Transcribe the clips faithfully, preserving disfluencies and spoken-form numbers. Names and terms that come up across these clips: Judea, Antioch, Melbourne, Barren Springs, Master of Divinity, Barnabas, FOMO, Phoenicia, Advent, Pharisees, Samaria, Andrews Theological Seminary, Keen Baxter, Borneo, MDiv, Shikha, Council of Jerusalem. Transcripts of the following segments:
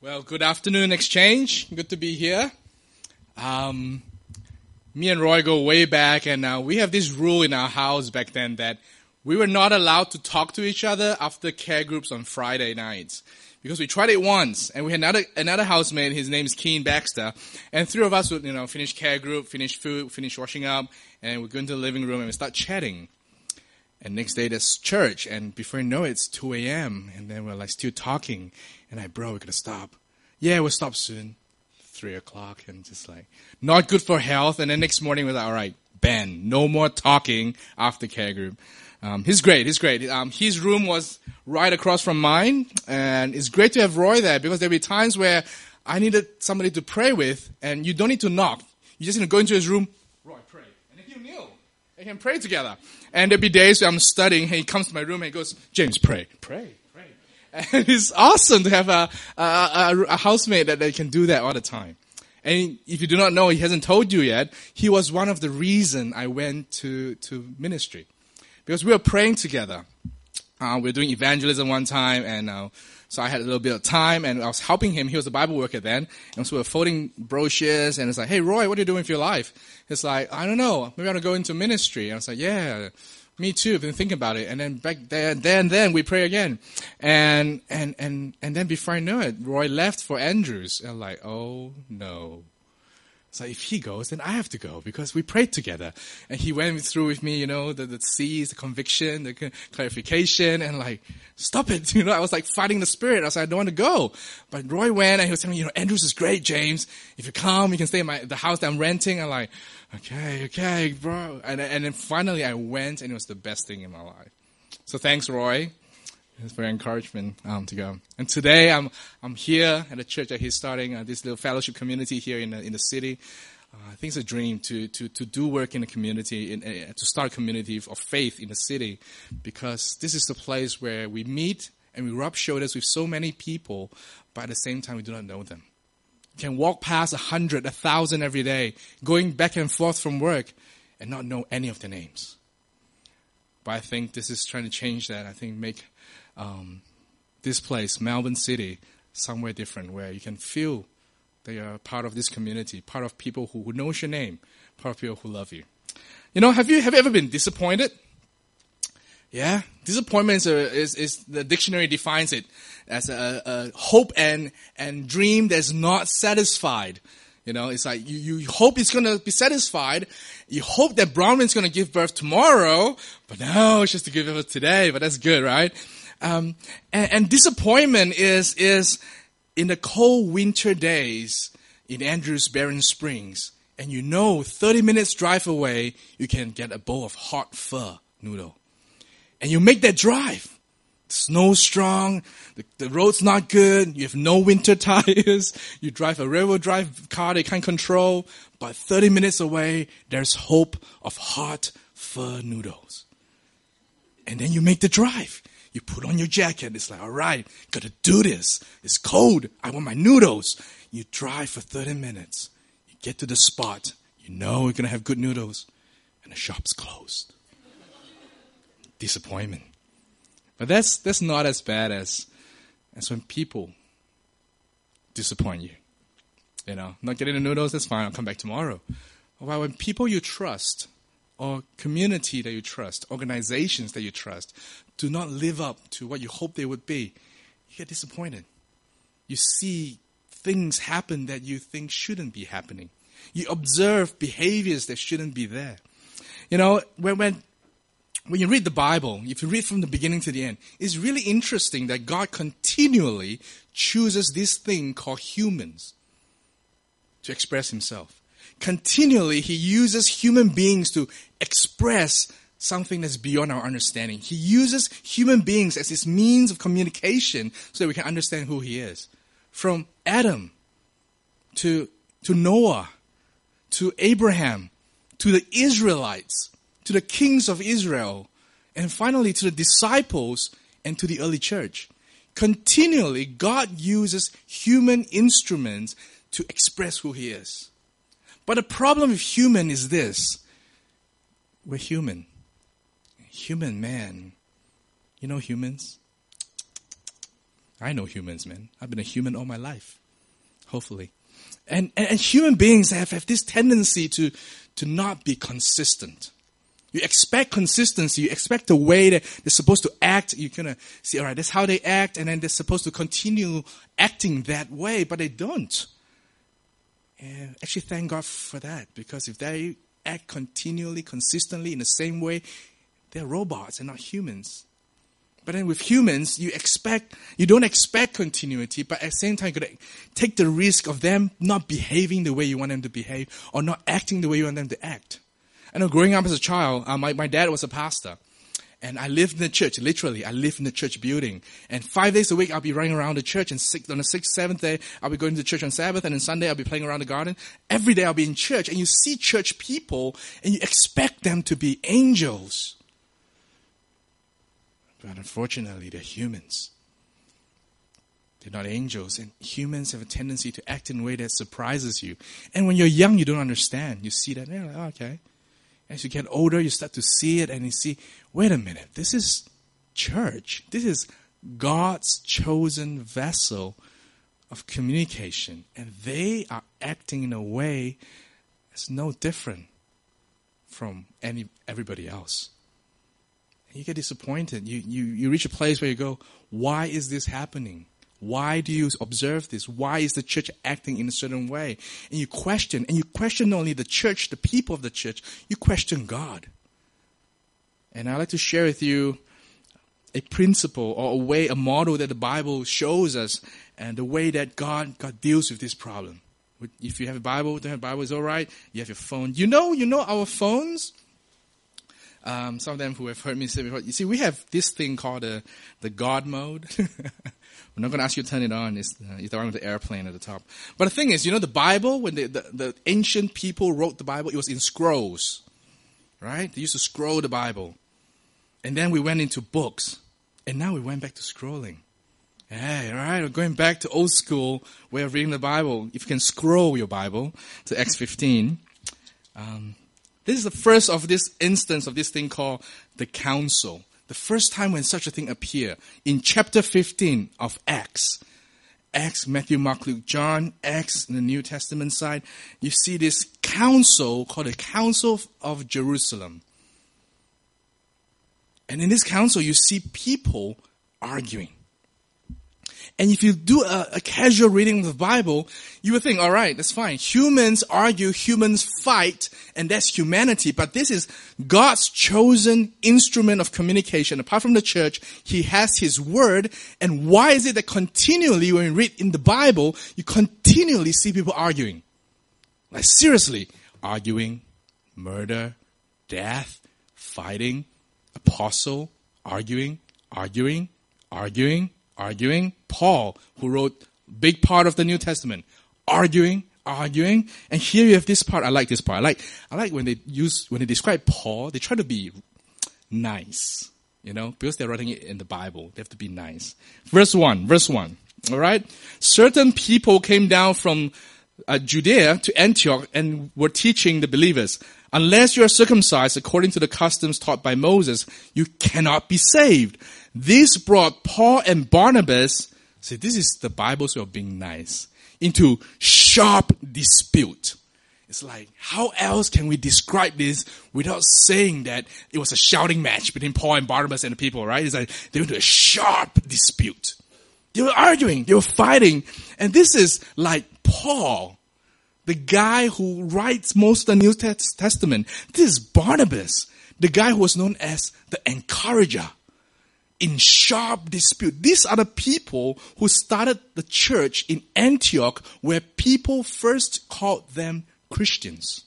Well, good afternoon, Exchange. Good to be here. Um, me and Roy go way back, and uh, we have this rule in our house back then that we were not allowed to talk to each other after care groups on Friday nights. Because we tried it once, and we had another, another housemate, his name is Keen Baxter, and three of us would, you know, finish care group, finish food, finish washing up, and we'd go into the living room and we start chatting. And next day there's church, and before you know it, it's two a.m., and then we're like still talking. And I, bro, we're going to stop. Yeah, we'll stop soon. three o'clock, and just like, not good for health. And then next morning we're like, all right, Ben, no more talking after care group. Um, he's great, he's great. Um, his room was right across from mine, and it's great to have Roy there, because there'll be times where I needed somebody to pray with, and you don't need to knock. You just need to go into his room, Roy, pray. And if you knew, they can pray together. And there'll be days where I'm studying, and he comes to my room, and he goes, James, pray, pray. And it's awesome to have a, a, a, a housemate that, that can do that all the time. And if you do not know, he hasn't told you yet, he was one of the reason I went to, to ministry. Because we were praying together. Uh, we were doing evangelism one time, and uh, so I had a little bit of time, and I was helping him. He was a Bible worker then, and so we were folding brochures, and it's like, hey, Roy, what are you doing for your life? It's like, I don't know, maybe I want to go into ministry. And I was like, yeah. Me too. I've been thinking about it, and then back there, then then we pray again, and and and and then before I know it, Roy left for Andrews, and I'm like, oh no! So if he goes, then I have to go because we prayed together, and he went through with me, you know, the the C's, the conviction, the clarification, and like, stop it, you know. I was like fighting the spirit. I was like, I don't want to go, but Roy went, and he was telling me, you know, Andrews is great, James. If you come, you can stay in my the house that I'm renting. I'm like, okay, okay, bro. And and then finally I went, and it was the best thing in my life. So thanks, Roy, for your encouragement um, to go. And today I'm I'm here at a church that he's starting, uh, this little fellowship community here in the, in the city. Uh, I think it's a dream to to to do work in the community, in, uh, to start a community of faith in the city, because this is the place where we meet and we rub shoulders with so many people, but at the same time we do not know them. Can walk past a hundred, a thousand every day, going back and forth from work and not know any of their names. But I think this is trying to change that. I think make um, this place, Melbourne City, somewhere different where you can feel that you're part of this community, part of people who, who know your name, part of people who love you. You know, have you have you ever been disappointed? Yeah, disappointment is, is, is the dictionary defines it as a, a hope and and dream that's not satisfied. You know, it's like you, you hope it's going to be satisfied. You hope that Bronwyn's going to give birth tomorrow, but no, it's just to give birth today. But that's good, right? Um, and, and disappointment is is in the cold winter days in Andrews, Barren Springs, and you know, thirty minutes drive away, you can get a bowl of hot pho noodle. And you make that drive. The snow's strong, the, the road's not good, you have no winter tires, you drive a railroad drive car they can't control, but thirty minutes away, there's hope of hot pho noodles. And then you make the drive. You put on your jacket, it's like, all right, gotta do this. It's cold, I want my noodles. You drive for thirty minutes, you get to the spot, you know you're gonna have good noodles, and the shop's closed. Disappointment. But that's that's not as bad as as when people disappoint you. You know, not getting the noodles, that's fine, I'll come back tomorrow. But when people you trust, or community that you trust, organizations that you trust, do not live up to what you hope they would be, you get disappointed. You see things happen that you think shouldn't be happening. You observe behaviors that shouldn't be there. You know, when when When you read the Bible, if you read from the beginning to the end, it's really interesting that God continually chooses this thing called humans to express himself. Continually, he uses human beings to express something that's beyond our understanding. He uses human beings as his means of communication so that we can understand who he is. From Adam to, to Noah, to Abraham, to the Israelites, to the kings of Israel, and finally to the disciples and to the early church. Continually, God uses human instruments to express who he is. But the problem with human is this. We're human. Human man. You know humans? I know humans, man. I've been a human all my life, hopefully. And, and, and human beings have, have this tendency to, to not be consistent. You expect consistency. You expect the way that they're supposed to act. You're going to see, all right, that's how they act. And then they're supposed to continue acting that way, but they don't. And actually, thank God for that, because if they act continually, consistently in the same way, they're robots and not humans. But then with humans, you expect you don't expect continuity, but at the same time, you could take the risk of them not behaving the way you want them to behave or not acting the way you want them to act. I know growing up as a child, uh, my, my dad was a pastor, and I lived in the church, literally. I lived in the church building. And five days a week, I'll be running around the church, and six, on the sixth, seventh day, I'll be going to church on Sabbath, and on Sunday, I'll be playing around the garden. Every day, I'll be in church, and you see church people, and you expect them to be angels. But unfortunately, they're humans. They're not angels, and humans have a tendency to act in a way that surprises you. And when you're young, you don't understand. You see that, and you're like, oh, okay. As you get older, you start to see it and you see, wait a minute, this is church. This is God's chosen vessel of communication. And they are acting in a way that's no different from any everybody else. And you get disappointed. You, you, you reach a place where you go, why is this happening? Why do you observe this? Why is the church acting in a certain way? And you question, and you question not only the church, the people of the church, you question God. And I'd like to share with you a principle or a way, a model that the Bible shows us and the way that God, God deals with this problem. If you have a Bible, don't have a Bible, it's all right. You have your phone. You know, you know our phones? Um, some of them who have heard me say before, you see, we have this thing called uh, the God mode. I'm not going to ask you to turn it on. It's, uh, you're throwing the airplane at the top. But the thing is, you know, the Bible, when the, the, the ancient people wrote the Bible, it was in scrolls, right? They used to scroll the Bible. And then we went into books. And now we went back to scrolling. Hey, right? We're going back to old school way of reading the Bible. If you can scroll your Bible to Acts fifteen. Um, this is the first of this instance of this thing called the council. The first time when such a thing appeared in chapter fifteen of Acts, Acts, Matthew, Mark, Luke, John, Acts in the New Testament side, you see this council called the Council of Jerusalem. And in this council, you see people arguing. And if you do a, a casual reading of the Bible, you would think, all right, that's fine. Humans argue, humans fight, and that's humanity. But this is God's chosen instrument of communication. Apart from the church, he has his word. And why is it that continually when you read in the Bible, you continually see people arguing? Like seriously, arguing, murder, death, fighting, apostle, arguing, arguing, arguing. Arguing, Paul, who wrote a big part of the New Testament, arguing, arguing, and here you have this part. I like this part. I like, I like when they use when they describe Paul. They try to be nice, you know, because they're writing it in the Bible. They have to be nice. Verse one, verse one. All right, certain people came down from uh, Judea to Antioch and were teaching the believers, unless you are circumcised according to the customs taught by Moses, you cannot be saved. This brought Paul and Barnabas, see, this is the Bible's way of being nice, into sharp dispute. It's like, how else can we describe this without saying that it was a shouting match between Paul and Barnabas and the people, right? It's like, they went to a sharp dispute. They were arguing, they were fighting. And this is like Paul, the guy who writes most of the New Testament. This is Barnabas, the guy who was known as the encourager. In sharp dispute. These are the people who started the church in Antioch where people first called them Christians.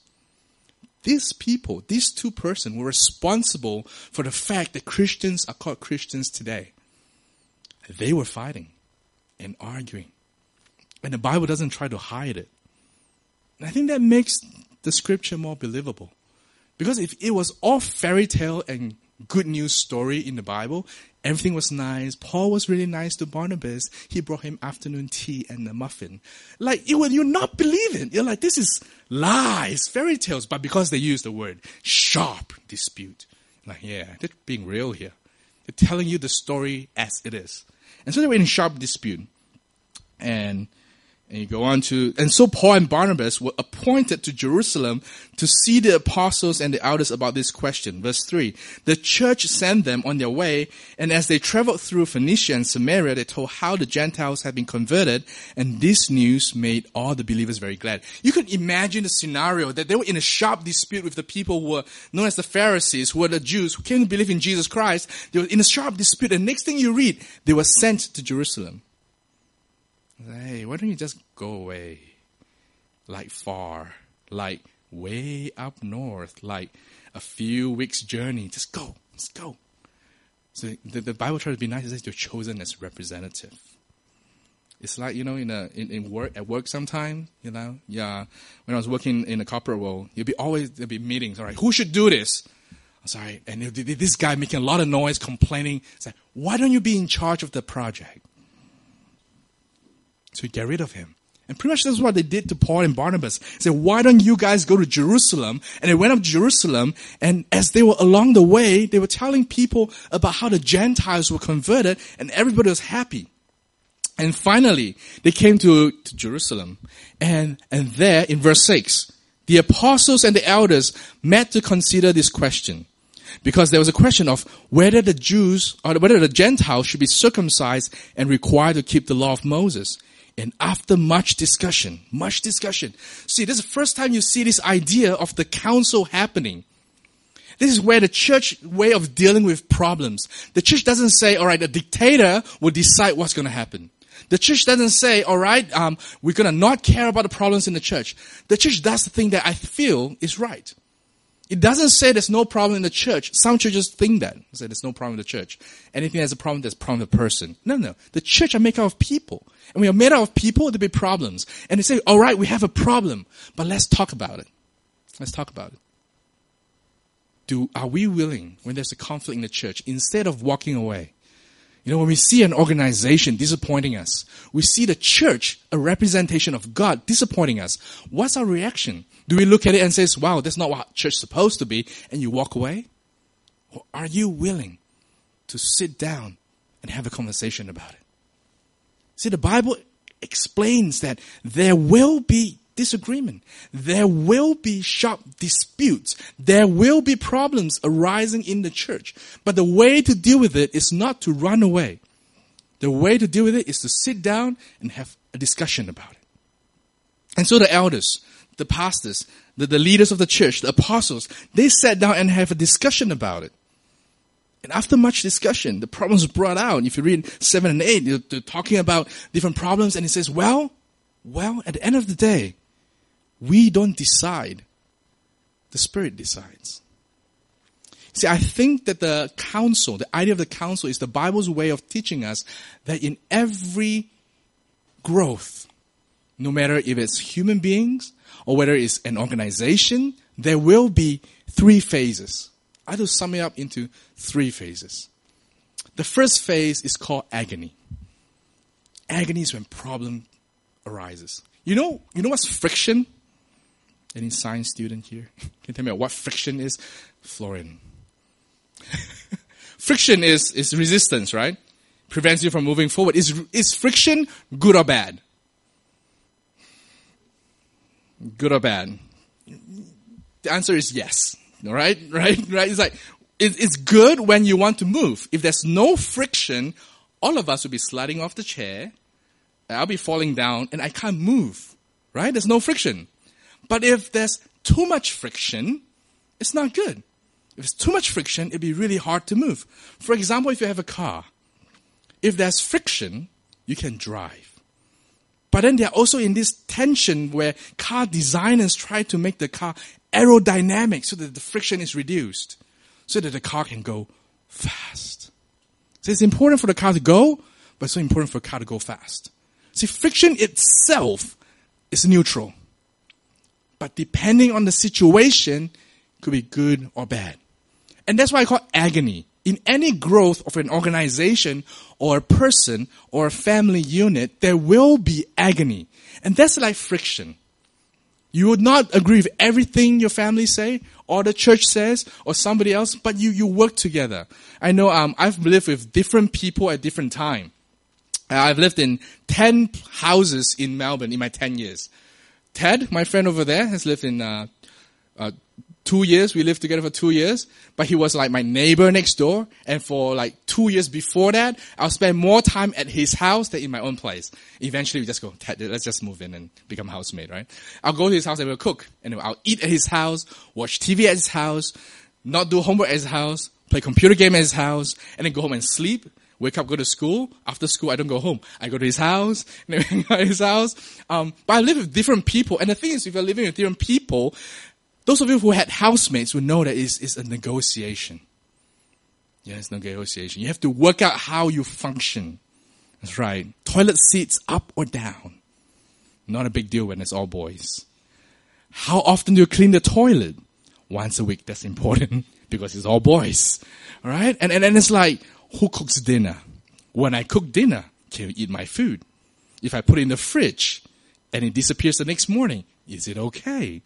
These people, these two persons were responsible for the fact that Christians are called Christians today. They were fighting and arguing. And the Bible doesn't try to hide it. And I think that makes the scripture more believable. Because if it was all fairy tale and good news story in the Bible, everything was nice. Paul was really nice to Barnabas. He brought him afternoon tea and a muffin. Like, it would, you'd not believe it. You're like, this is lies, fairy tales. But because they use the word sharp dispute, like, yeah, they're being real here. They're telling you the story as it is. And so they were in sharp dispute. And, and you go on to, and so Paul and Barnabas were appointed to Jerusalem to see the apostles and the elders about this question. Verse three, the church sent them on their way, and as they traveled through Phoenicia and Samaria, they told how the Gentiles had been converted, and this news made all the believers very glad. You could imagine the scenario that they were in a sharp dispute with the people who were known as the Pharisees, who were the Jews, who came to believe in Jesus Christ. They were in a sharp dispute, and next thing you read, they were sent to Jerusalem. Hey, why don't you just go away? Like far, like way up north, like a few weeks' journey. Just go, just go. So the, the Bible tries to be nice. It says you're chosen as representative. It's like, you know, in a in, in work at work sometimes, you know. Yeah, when I was working in the corporate world, you'd be always there'd be meetings. All right, who should do this? I'm sorry, and this guy making a lot of noise, complaining. It's like, why don't you be in charge of the project? So you get rid of him. And pretty much that's what they did to Paul and Barnabas. They said, why don't you guys go to Jerusalem? And they went up to Jerusalem, and as they were along the way, they were telling people about how the Gentiles were converted, and everybody was happy. And finally, they came to, to Jerusalem. And, and there, in verse six, the apostles and the elders met to consider this question. Because there was a question of whether the Jews or whether the Gentiles should be circumcised and required to keep the law of Moses. And after much discussion, much discussion. See, this is the first time you see this idea of the council happening. This is where the church way of dealing with problems. The church doesn't say, all right, the dictator will decide what's going to happen. The church doesn't say, all right, um, we're going to not care about the problems in the church. The church does the thing that I feel is right. It doesn't say there's no problem in the church. Some churches think that. They say there's no problem in the church. Anything that's a problem, there's a problem with the person. No, no. The church are made out of people. And we are made out of people, there'll be problems. And they say, all right, we have a problem, but let's talk about it. Let's talk about it. Do, are we willing, when there's a conflict in the church, instead of walking away, you know, when we see an organization disappointing us, we see the church, a representation of God, disappointing us. What's our reaction? Do we look at it and say, wow, that's not what church is supposed to be, and you walk away? Or are you willing to sit down and have a conversation about it? See, the Bible explains that there will be disagreement. There will be sharp disputes. There will be problems arising in the church. But the way to deal with it is not to run away. The way to deal with it is to sit down and have a discussion about it. And so the elders, the pastors, the, the leaders of the church, the apostles, they sat down and have a discussion about it. And after much discussion, the problems were brought out. If you read seven and eight, they're, they're talking about different problems. And it says, well, well, at the end of the day, we don't decide. The Spirit decides. See, I think that the council, the idea of the council is the Bible's way of teaching us that in every growth, no matter if it's human beings or whether it's an organization, there will be three phases. I will sum it up into three phases. The first phase is called agony. Agony is when problem arises. You know, you know what's friction? Any science student here? Can you tell me what friction is? Florian. Friction is, is resistance, right? Prevents you from moving forward. Is, is friction good or bad? Good or bad? The answer is yes. All right, right, right. It's like, it, it's good when you want to move. If there's no friction, all of us will be sliding off the chair. I'll be falling down and I can't move, right? There's no friction. But if there's too much friction, it's not good. If it's too much friction, it'd be really hard to move. For example, if you have a car, if there's friction, you can drive. But then they're also in this tension where car designers try to make the car aerodynamic so that the friction is reduced, so that the car can go fast. So it's important for the car to go, but it's so important for a car to go fast. See, friction itself is neutral. But depending on the situation, it could be good or bad. And that's why I call it agony. In any growth of an organization or a person or a family unit, there will be agony. And that's like friction. You would not agree with everything your family say or the church says or somebody else, but you, you work together. I know um, I've lived with different people at different times. And I've lived in ten houses in Melbourne in my ten years. Ted, my friend over there, has lived in uh, uh, two years. We lived together for two years. But he was like my neighbor next door. And for like two years before that, I'll spend more time at his house than in my own place. Eventually, we just go, Ted, let's just move in and become housemate, right? I'll go to his house and we'll cook. And I'll eat at his house, watch T V at his house, not do homework at his house, play computer game at his house, and then go home and sleep. Wake up, go to school. After school, I don't go home. I go to his house. And I go to his house. Um, but I live with different people. And the thing is, if you're living with different people, those of you who had housemates will know that it's, it's a negotiation. Yeah, it's a negotiation. You have to work out how you function. That's right. Toilet seats up or down. Not a big deal when it's all boys. How often do you clean the toilet? Once a week. That's important because it's all boys. All right? And, and, and it's like, who cooks dinner? When I cook dinner, can you eat my food? If I put it in the fridge and it disappears the next morning, is it okay?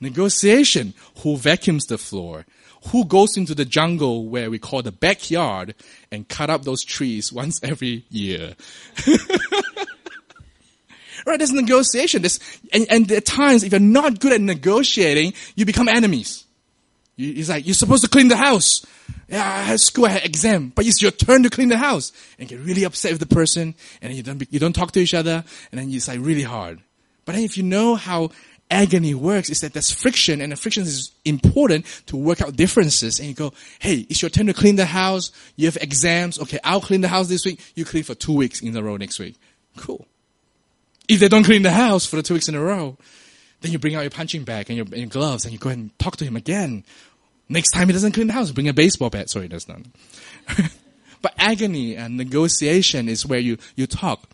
Negotiation. Who vacuums the floor? Who goes into the jungle where we call the backyard and cut up those trees once every year? Right, there's negotiation. There's, and, and at times, if you're not good at negotiating, you become enemies. You, it's like, you're supposed to clean the house. Yeah, I had school, I had exam, but it's your turn to clean the house. And get really upset with the person, and you don't, you don't talk to each other, and then it's like really hard. But then if you know how agony works, is that there's friction, and the friction is important to work out differences. And you go, hey, it's your turn to clean the house, you have exams, okay, I'll clean the house this week, you clean for two weeks in a row next week. Cool. If they don't clean the house for the two weeks in a row, then you bring out your punching bag and your, and your gloves, and you go ahead and talk to him again. Next time he doesn't clean the house, bring a baseball bat. Sorry, that's not. But agony and negotiation is where you, you talk.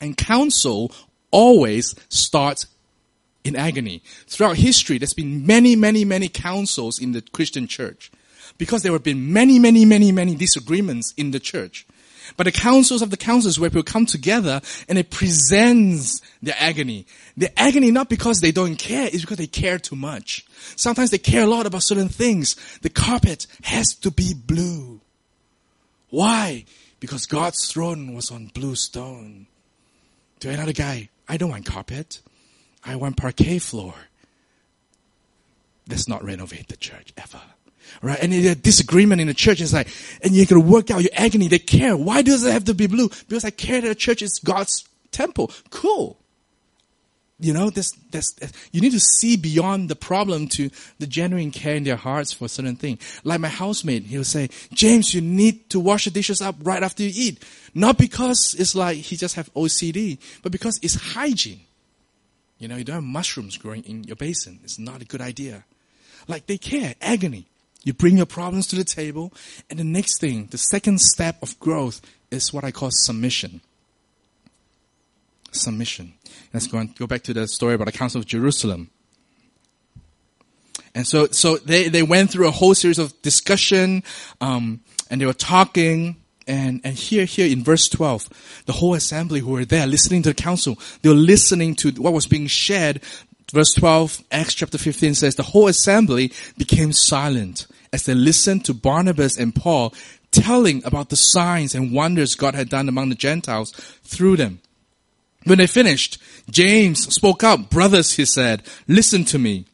And counsel always starts in agony. Throughout history, there's been many, many, many councils in the Christian church. Because there have been many, many, many, many disagreements in the church. But the councils of the councils where people come together and it presents their agony. Their agony not because they don't care, it's because they care too much. Sometimes they care a lot about certain things. The carpet has to be blue. Why? Because God's throne was on blue stone. To another guy, I don't want carpet. I want parquet floor. Let's not renovate the church ever. Right, and the disagreement in the church is like, and you can work out your agony. They care. Why does it have to be blue? Because I care that the church is God's temple. Cool. You know, that's, that's, you need to see beyond the problem to the genuine care in their hearts for certain things. Like my housemate, he'll say, James, you need to wash the dishes up right after you eat. Not because it's like he just have O C D, but because it's hygiene. You know, you don't have mushrooms growing in your basin. It's not a good idea. Like they care. Agony. You bring your problems to the table. And the next thing, the second step of growth is what I call submission. Submission. Let's go, on, go back to the story about the Council of Jerusalem. And so so they, they went through a whole series of discussion, um, and they were talking. And, and here, here in verse twelve, the whole assembly who were there listening to the council, they were listening to what was being shared. Verse twelve, Acts chapter fifteen says, the whole assembly became silent as they listened to Barnabas and Paul telling about the signs and wonders God had done among the Gentiles through them. When they finished, James spoke up. Brothers, he said, listen to me.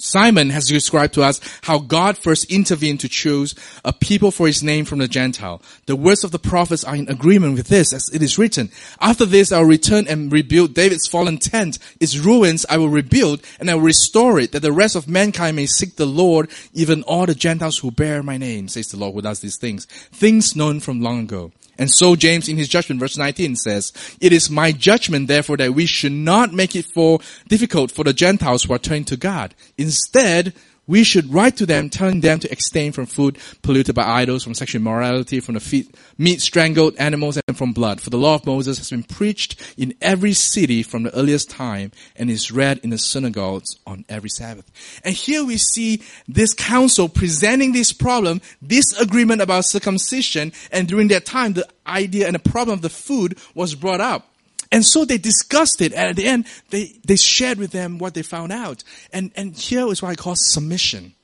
Simon has described to us how God first intervened to choose a people for his name from the Gentile. The words of the prophets are in agreement with this, as it is written. After this, I will return and rebuild David's fallen tent. Its ruins I will rebuild, and I will restore it, that the rest of mankind may seek the Lord, even all the Gentiles who bear my name, says the Lord who does these things, things known from long ago. And so James in his judgment, verse nineteen says, it is my judgment, therefore, that we should not make it for difficult for the Gentiles who are turning to God. Instead, we should write to them, telling them to abstain from food polluted by idols, from sexual immorality, from the feet, meat strangled animals, and from blood. For the law of Moses has been preached in every city from the earliest time and is read in the synagogues on every Sabbath. And here we see this council presenting this problem, disagreement about circumcision, and during that time, the idea and the problem of the food was brought up. And so they discussed it, and at the end, they, they shared with them what they found out. And, and here is what I call submission.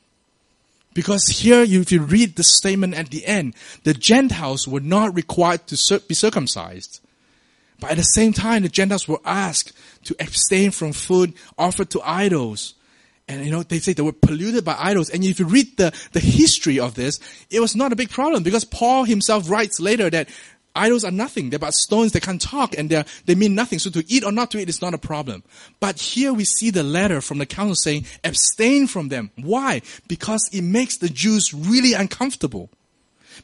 Because here, you, if you read the statement at the end, the Gentiles were not required to be circumcised. But at the same time, the Gentiles were asked to abstain from food offered to idols. And, you know, they say they were polluted by idols. And if you read the, the history of this, it was not a big problem, because Paul himself writes later that idols are nothing. They're but stones. They can't talk, and they they mean nothing. So to eat or not to eat is not a problem. But here we see the letter from the council saying, abstain from them. Why? Because it makes the Jews really uncomfortable.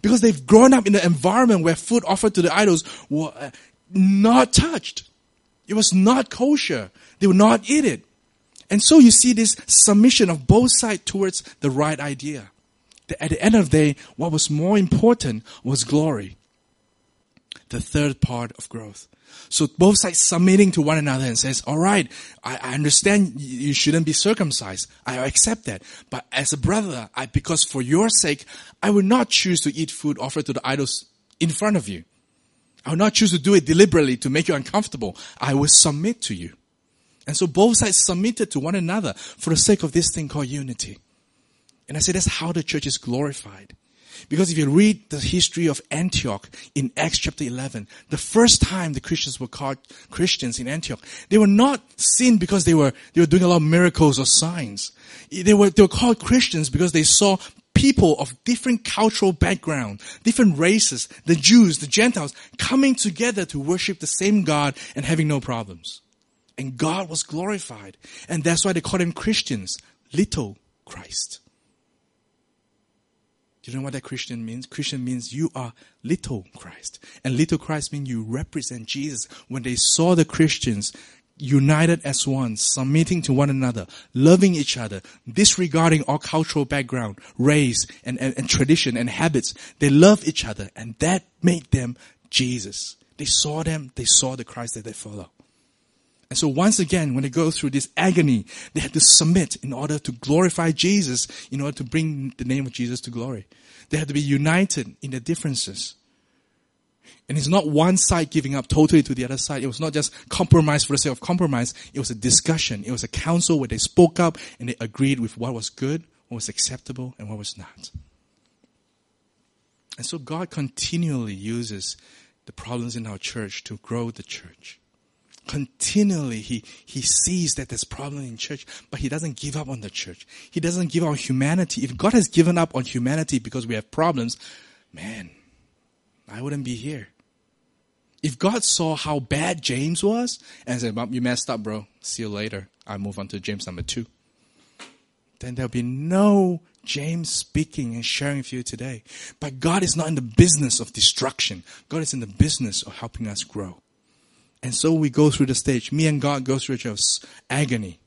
Because they've grown up in an environment where food offered to the idols were not touched. It was not kosher. They would not eat it. And so you see this submission of both sides towards the right idea. That at the end of the day, what was more important was glory. The third part of growth. So both sides submitting to one another and says, all right, I, I understand you shouldn't be circumcised. I accept that. But as a brother, I, because for your sake, I will not choose to eat food offered to the idols in front of you. I will not choose to do it deliberately to make you uncomfortable. I will submit to you. And so both sides submitted to one another for the sake of this thing called unity. And I say that's how the church is glorified. Because if you read the history of Antioch in Acts chapter eleven, the first time the Christians were called Christians in Antioch, they were not seen because they were they were doing a lot of miracles or signs. They were they were called Christians because they saw people of different cultural background, different races, the Jews, the Gentiles, coming together to worship the same God and having no problems. And God was glorified. And that's why they called them Christians, little Christ. Do you know what that Christian means? Christian means you are little Christ. And little Christ means you represent Jesus. When they saw the Christians united as one, submitting to one another, loving each other, disregarding all cultural background, race, and, and, and tradition and habits, they loved each other. And that made them Jesus. They saw them. They saw the Christ that they follow. And so once again, when they go through this agony, they had to submit in order to glorify Jesus, in order to bring the name of Jesus to glory. They had to be united in their differences. And it's not one side giving up totally to the other side. It was not just compromise for the sake of compromise. It was a discussion. It was a council where they spoke up and they agreed with what was good, what was acceptable, and what was not. And so God continually uses the problems in our church to grow the church. Continually, he, he sees that there's problem in church, but he doesn't give up on the church. He doesn't give up on humanity. If God has given up on humanity because we have problems, man, I wouldn't be here. If God saw how bad James was and said, you messed up, bro. See you later. I move on to James number two. Then there'll be no James speaking and sharing with you today. But God is not in the business of destruction. God is in the business of helping us grow. And so we go through the stage. Me and God go through a stage of agony.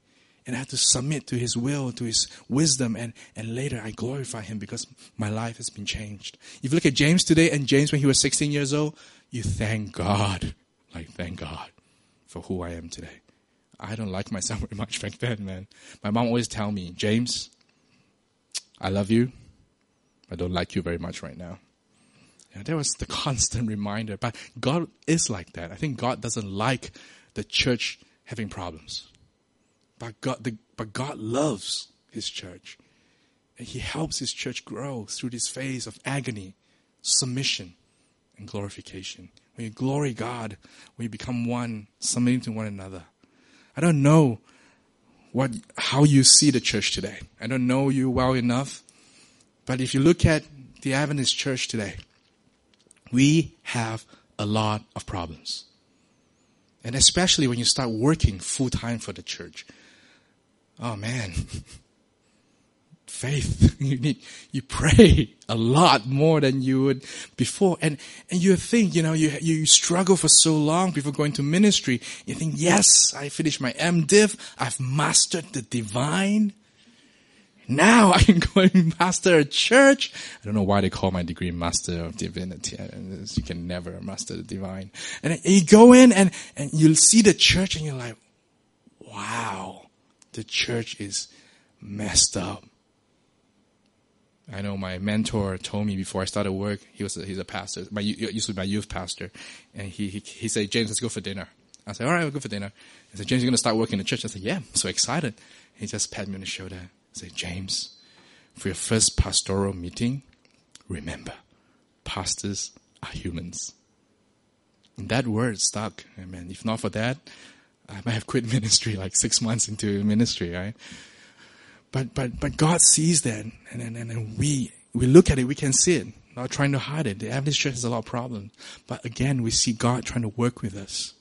And I have to submit to His will, to His wisdom. And, and later I glorify Him because my life has been changed. If you look at James today and James when he was sixteen years old, you thank God. Like, thank God for who I am today. I don't like myself very much back then, man. My mom always tell me, James, I love you. I don't like you very much right now. Now, that was the constant reminder. But God is like that. I think God doesn't like the church having problems. But God, the, but God loves His church. And He helps His church grow through this phase of agony, submission, and glorification. When you glory God, when you become one, submitting to one another. I don't know what how you see the church today. I don't know you well enough. But if you look at the Adventist church today, we have a lot of problems. And especially when you start working full-time for the church. Oh, man. Faith. You need, you pray a lot more than you would before. And, and you think, you know, you, you struggle for so long before going to ministry. You think, yes, I finished my MDiv. I've mastered the divine. Now I can go and master a church. I don't know why they call my degree Master of Divinity. You can never master the divine. And you go in and, and you'll see the church and you're like, wow, the church is messed up. I know my mentor told me before I started work, he was a, he's a pastor, my, used to be my youth pastor. And he, he, he said, James, let's go for dinner. I said, all right, we'll go for dinner. He said, James, you're going to start working in the church. I said, yeah, I'm so excited. He just patted me on the shoulder. Say, James, for your first pastoral meeting, remember, pastors are humans. And that word stuck. Amen. If not for that, I might have quit ministry like six months into ministry, right? But but but God sees that, and and, and we we look at it, we can see it. Not trying to hide it. The Adventist church has a lot of problems. But again, we see God trying to work with us.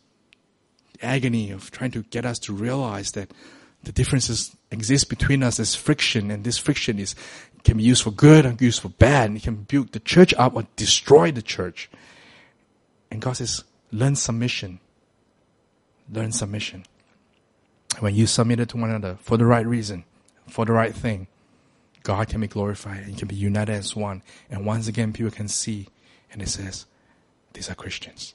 The agony of trying to get us to realize that the differences exist between us as friction, and this friction is can be used for good and used for bad, and it can build the church up or destroy the church. And God says, learn submission. Learn submission. When you submit it to one another for the right reason, for the right thing, God can be glorified and can be united as one. And once again, people can see, and it says, these are Christians.